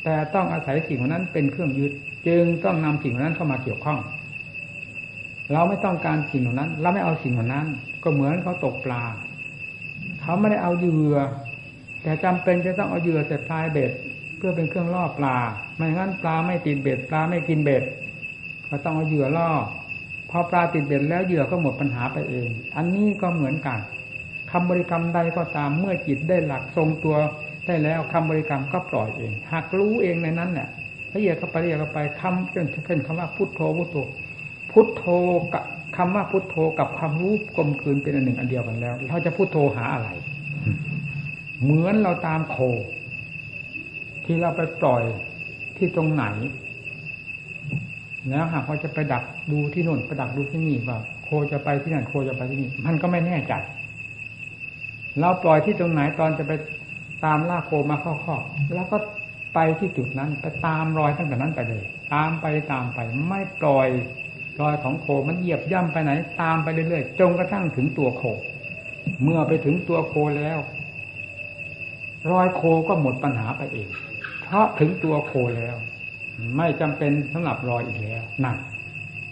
แต่ต้องอาศัยสิ่งนั้นเป็นเครื่องยึดจึงต้องนำสิ่งนั้นเข้ามาเกี่ยวข้องเราไม่ต้องการสิ่งนั้นเราไม่เอาสิ่งนั้นก็เหมือนเขาตกปลาเขาไม่ได้เอาเหยื่อแต่จำเป็นจะต้องเอาเหยื่อเสียบปลายเบ็ดเพื่อเป็นเครื่องล่อปลาไม่งั้นปลาไม่ติดเบ็ดปลาไม่กินเบ็ดก็ต้องเอาเหยื่อล่อพอปลาติดเบ็ดแล้วเหยื่อก็หมดปัญหาไปเองอันนี้ก็เหมือนกันคำบริกรรมใดก็ตามเมื่อจิตได้หลักทรงตัวได้แล้วคำบริกรรมก็ปล่อยเองหากรู้เองในนั้นเนี่ยละเอียดเข้าไปละเอียดเข้าไปคำเช่นเช่นคำว่าพุทโธพุทโธพุทโธกับคำว่าพุทโธกับความรู้กลมกลืนเป็นอันหนึ่งอันเดียวกันแล้วเราจะพุทโธหาอะไรเหมือนเราตามโคที่เราไปปล่อยที่ตรงไหนแล้วหากเขาจะไปดักดูที่โน่นไปดักดูที่นี่ว่าโคจะไปที่นั่นโคจะไปที่นี่มันก็ไม่แน่ใจเราปล่อยที่ตรงไหนตอนจะไปตามล่าโคมาข้อๆแล้วก็ไปที่จุดนั้นไปตามรอยตั้งแต่นั้นไปเลยตามไปตามไปไม่ปล่อยรอยของโคมันเหยียบย่ำไปไหนตามไปเรื่อยๆจนกระทั่งถึงตัวโคเมื่อไปถึงตัวโคแล้วรอยโคก็หมดปัญหาไปเองเพราะถึงตัวโคแล้วไม่จำเป็นสำหรับรอยอีกแล้วนั่น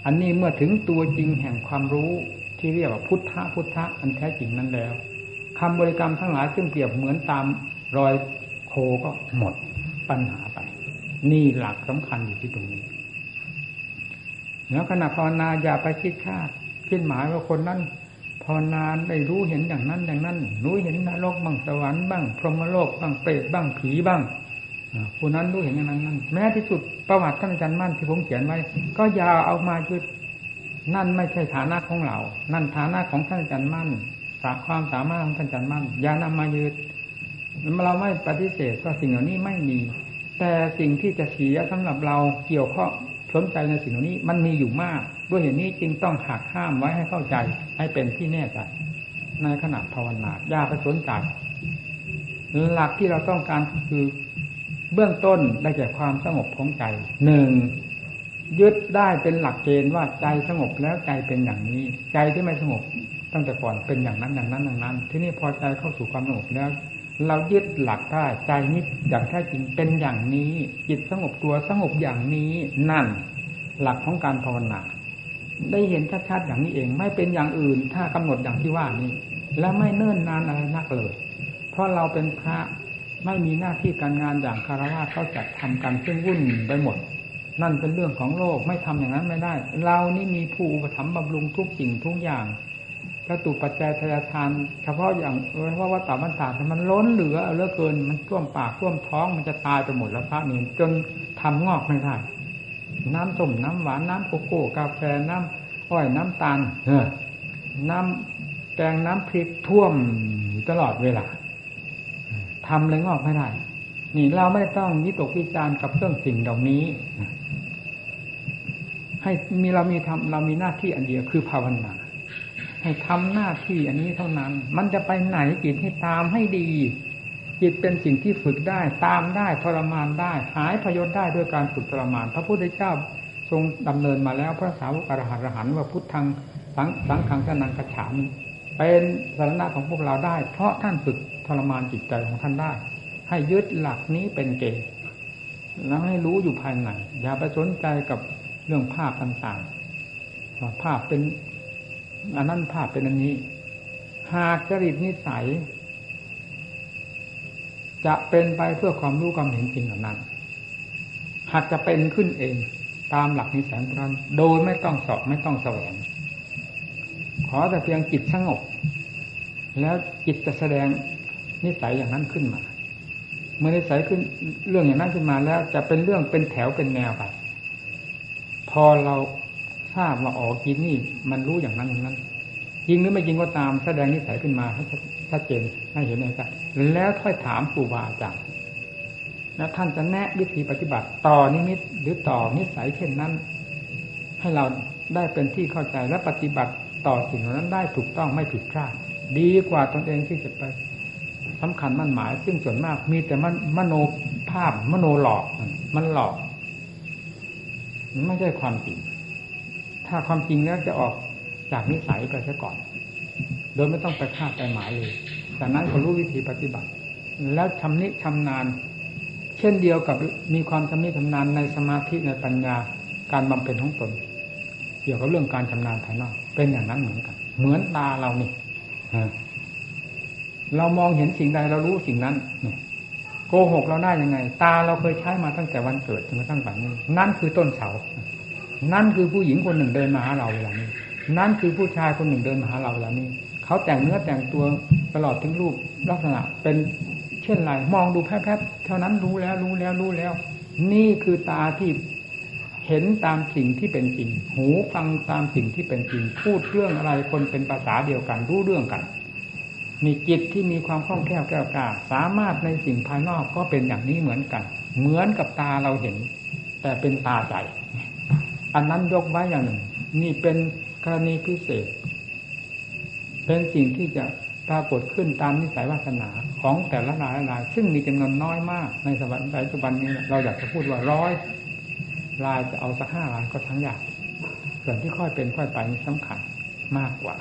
อันนี้เมื่อถึงตัวจริงแห่งความรู้ที่เรียกว่าพุทธะพุทธะอันแท้จริงนั้นแล้วคำบริกรรมทั้งหลายซึ่งเปรียบเหมือนตามรอยโคก็หมดปัญหาไปนี่หลักสำคัญอยู่ที่ตรงนี้แล้วขณะภาวนาอย่าไปคิดคาดคิดหมายว่าคนนั้นภาวนาได้รู้เห็นอย่างนั้นอย่างนั้นรู้เห็นนรกบ้างสวรรค์บ้างพรหมโลกบ้างเปรตบ้างผีบ้างผู้นั้นรู้เห็นอย่างนั้นนั่นแม้ที่สุดประวัติท่านอาจารย์มั่นที่ผมเขียนไว้ก็อย่าเอามายึดนั่นไม่ใช่ฐานะของเรานั่นฐานะของท่านอาจารย์มั่นความสามารถของท่านอาจารย์มั่นอย่านำมายึดเราไม่ปฏิเสธว่าสิ่งเหล่านี้ไม่มีแต่สิ่งที่จะเสียสำหรับเราเกี่ยวข้องสนใจในสิ่งเหล่านี้มันมีอยู่มากด้วยเหตุนี้จึงต้องหักห้ามไว้ให้เข้าใจให้เป็นที่แน่ใจในขณะภาวนาอย่าไปสนใจหลักที่เราต้องการคือเบื้องต้นได้แก่ความสงบของใจหนึ่งยึดได้เป็นหลักเกณฑ์ว่าใจสงบแล้วใจเป็นอย่างนี้ใจที่ไม่สงบตั้งแต่ก่อนเป็นอย่างนั้นอย่างนั้นอย่างนั้นที่นี่พอใจเข้าสู่ความสงบแล้วเรายึดหลักได้ใจนี้อย่างแท้จริงเป็นอย่างนี้จิตสงบตัวสงบอย่างนี้นั่นหลักของการภาวนาได้เห็นชัดๆอย่างนี้เองไม่เป็นอย่างอื่นถ้ากำหนดอย่างที่ว่านี้และไม่เนิ่นนานอะไรนักเลยเพราะเราเป็นพระไม่มีหน้าที่การงานอย่างคารวะเขาจัดทำกันซึ่งวุ่นไปหมดนั่นเป็นเรื่องของโลกไม่ทำอย่างนั้นไม่ได้เรานี่มีผู้อุปถัมภ์บำรุงทุกสิ่งทุกอย่างกระตุปัจจัยทายาทานเฉพาะอย่างเพราะว่าตามันตามันล้นเหลือเอาเหลือเกินมันท่วมปากท่วมท้องมันจะตายไปหมดแล้วพระนี่จนทำงอกไม่ได้น้ำส้มน้ำหวานน้ำโกโก้กาแฟน้ำอ้อยน้ำตาลน้ำแกงน้ำพริกท่วมตลอดเวลาทำเลยงอกไม่ได้ นี่เราไม่ต้องวิตกวิจารณ์กับเรื่องสิ่งเหล่านี้ให้มีเรามีทำเรามีหน้าที่อันเดียวคือภาวนาให้ทำหน้าที่อันนี้เท่านั้นมันจะไปไหนจิตให้ตามให้ดีจิตเป็นสิ่งที่ฝึกได้ตามได้ทรมานได้หายพยศได้ด้วยการฝึกทรมานพระพุทธเจ้าทรงดำเนินมาแล้วพระสาวกอรหันต์อรหันต์ว่าพุทธังสังสังฆังสนังกัจฉามิเป็นสรณะของพวกเราได้เพราะท่านฝึกทรมานจิตใจของท่านได้ให้ยึดหลักนี้เป็นเกณฑ์แล้วให้รู้อยู่ภายในอย่าไปสนใจกับเรื่องภาพต่างๆภาพเป็นอันนั้นภาพเป็นอันนี้หากจริตนิสัยจะเป็นไปเพื่อความรู้ความเห็นจริงเหล่านั้นหากจะเป็นขึ้นเองตามหลักนิสัยของท่านโดยไม่ต้องสอบไม่ต้องแสวงขอแต่เพียงจิตสงบแล้วจิตจะแสดงนิสัยอย่างนั้นขึ้นมาเมื่อนิสัยขึ้นเรื่องอย่างนั้นขึ้นมาแล้วจะเป็นเรื่องเป็นแถวเป็นแนวไปพอเราทราบว่าอ๋อกินนี่มันรู้อย่างนั้นอย่างนั้นจริงหรือไม่จริงก็ตามแสดงนิสัยขึ้นมาให้ชัดเจนให้เห็นเลยครับแล้วค่อยถามครูบาอาจารย์แล้วท่านจะแนะวิธีปฏิบัติต่อนิมิตหรือต่อนิสัยเช่นนั้นให้เราได้เป็นที่เข้าใจและปฏิบัติต่อสิ่งนั้นได้ถูกต้องไม่ผิดพลาดดีกว่าตนเองที่จะไปสำคัญมั่นหมายซึ่งส่วนมากมีแต่มโนภาพมโนหลอกมันหลอกมันไม่ใช่ความจริงถ้าความจริงแล้วจะออกจากนิสัยไปซะก่อนโดยไม่ต้องไปคาดไปหมายเลยจากนั้นก็รู้วิธีปฏิบัติแล้วชำนิชำนาญเช่นเดียวกับมีความชำนิชำนาญในสมาธิในปัญญาการบำเพ็ญของตนเกี่ยวกับเรื่องการชำนาญภายนอกเป็นอย่างนั้นเหมือนกันเหมือนตาเรานี่เรามองเห็นสิ่งใดเรารู้สิ่งนั้นโกหกเราได้ยังไงตาเราเคยใช้มาตั้งแต่วันเกิดจนกระทั่งบัดนี้นั่นคือต้นเสานั่นคือผู้หญิงคนหนึ่งเดินมาหาเราเวลานี้นั่นคือผู้ชายคนหนึ่งเดินมาหาเราเวลานี้เขาแต่งเนื้อแต่งตัวตลอดทั้งรูปลักษณะเป็นเช่นไรมองดูแป๊บๆเท่านั้นรู้แล้วรู้แล้วรู้แล้วนี่คือตาที่เห็นตามสิ่งที่เป็นจริงหูฟังตามสิ่งที่เป็นจริงพูดเรื่องอะไรคนเป็นภาษาเดียวกันรู้เรื่องกันมีจิตที่มีความคล่องแคล่วแก้วกล้าสามารถในสิ่งภายนอกก็เป็นอย่างนี้เหมือนกันเหมือนกับตาเราเห็นแต่เป็นตาใจอันนั้นยกไว้อย่างหนึ่งนี่เป็นกรณีพิเศษเป็นสิ่งที่จะปรากฏขึ้นตามนิสัยวาสนาของแต่ละรายรายซึ่งมีจำนวนน้อยมากในสมัยปัจจุบันนี้เราอยากจะพูดว่าร้อยรายจะเอาสักห้ารายก็ทั้งยากส่วนที่ค่อยเป็นค่อยไปนี่สำคัญมากกว่า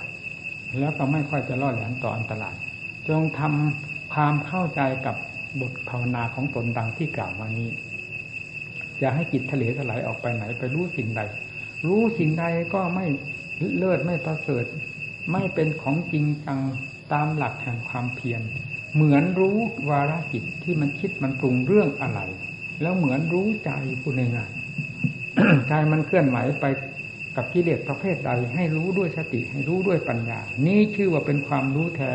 แล้วก็ไม่ค่อยจะล่อแหลมต่ออันตรายจงทำความเข้าใจกับบทภาวนาของตนดังที่กล่าวมานี้อย่าให้จิตทะเลทลายออกไปไหนไปรู้สิ่งใดรู้สิ่งใดก็ไม่เลิศไม่ประเสริฐไม่เป็นของจริงจังตามหลักแห่งความเพียรเหมือนรู้วาระจิตที่มันคิดมันปรุงเรื่องอะไรแล้วเหมือนรู้ใจผู้ในงาน ใจมันเคลื่อนไหวไปกับกิเลสประเภทใดให้รู้ด้วยสติให้รู้ด้วยปัญญานี่ชื่อว่าเป็นความรู้แท้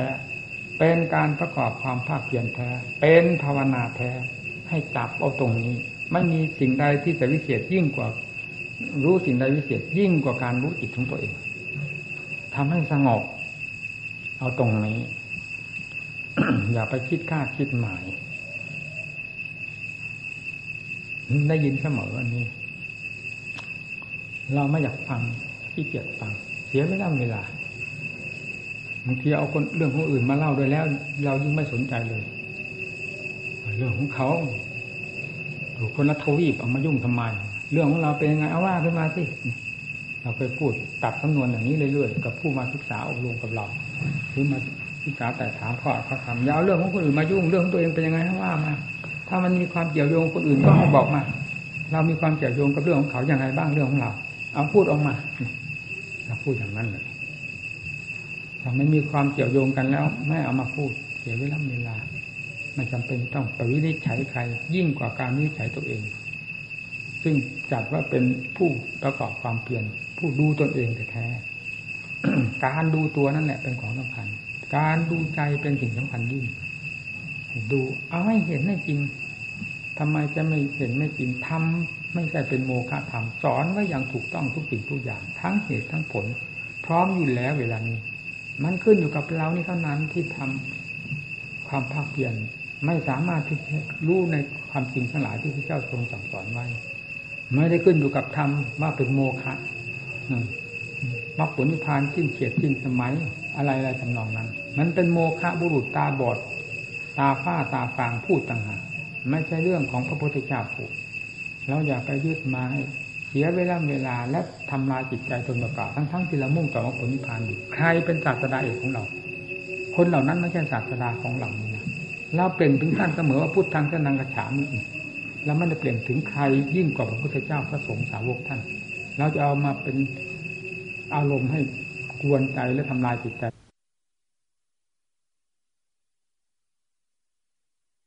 เป็นการประกอบความภาคเพียรแท้เป็นภาวนาแท้ให้จับเอาตรงนี้ไม่มีสิ่งใดที่จะวิเศษยิ่งกว่ารู้สิ่งใดวิเศษยิ่งกว่าการรู้จิตของตัวเองทำให้สงบเอาตรงนี้ อย่าไปคิดคาดคิดหมายได้ยินเสมออันนี้เราไม่อยากฟังขี้เกียจฟังเสียไม่ได้เวลาบางทีเอาคนเรื่องของอื่นมาเล่าด้วยแล้วเรายิ่งไม่สนใจเลยเรื่องของเขาถูกคนละทวีปเอามายุ่งทำไมเรื่องของเราเป็นยังไงเอาว่าขึ้นมาสิเราเคยพูดตัดจำนวนอย่างนี้เรื่อยๆกับผู้มาศึกษาอบรมกับเราหรือมาศึกษาแต่ถามข้อเขาทำอย่าเอาเรื่องของคนอื่นมายุ่งเรื่องของตัวเองเป็นยังไงเอาว่ามาถ้ามันมีความเกี่ยวโยงคนอื่นก็ให้บอกมาเรามีความเกี่ยวโยงกับเรื่องของเขาอย่างไรบ้างเรื่องของเราเอาพูดออกมาเราพูดอย่างนั้นเลยถ้าไม่มีความเกี่ยวโยงกันแล้วไม่เอามาพูดเสียเวลาเวลาไม่จำเป็นต้องไปวินิจฉัยใครยิ่งกว่าการวินิจฉัยตัวเองซึ่งจัดว่าเป็นผู้ประกอบความเพียรผู้ดูตนเองแท้ การดูตัวนั่นแหละเป็นของสำคัญการดูใจเป็นสิ่งสำคัญยิ่งดูเอาให้เห็นให้จริงทำไมจะไม่เห็นไม่จริงทำไม่ใช่เป็นโมฆะธรรมสอนไว้อย่างถูกต้องทุกสิ่งทุกอย่างทั้งเหตุทั้งผลพร้อมอยู่แล้วเวลานี้มันขึ้นอยู่กับเรานี่เท่านั้นที่ทำความภาคเพียร ไม่สามารถที่จะรู้ในความจริงทั้งหลายที่พระเจ้าทรงสั่งสอนไว้ไม่ได้ขึ้นอยู่กับธรรมว่าเป็นโมฆะมรรคผลนิพพานสิ้นเฉียดสิ้นสมัยอะไรอะไรจำลองนั้นมันเป็นโมฆะบุรุษตาบอดตาฝ้าตาฟางพูดต่างหากไม่ใช่เรื่องของพระพุทธเจ้าพูดเราอย่าไปยึดมาให้เสียเวลาเวลาและทำลายจิตใจตนเปล่าทั้งทั้งที่เรามุ่งต่อมรรคผลนิพพานอยู่ใครเป็นศาสดาเอกของเราคนเหล่านั้นไม่ใช่ศาสดาของเรานะเราเปล่งถึงท่านเสมอว่าพุทธังสนังกฉามิเราไม่ได้เปล่งถึงใครยิ่งกว่าพระพุทธเจ้าพระสงฆ์สาวกท่านเราจะเอามาเป็นอารมณ์ให้กวนใจและทำลายจิตใจ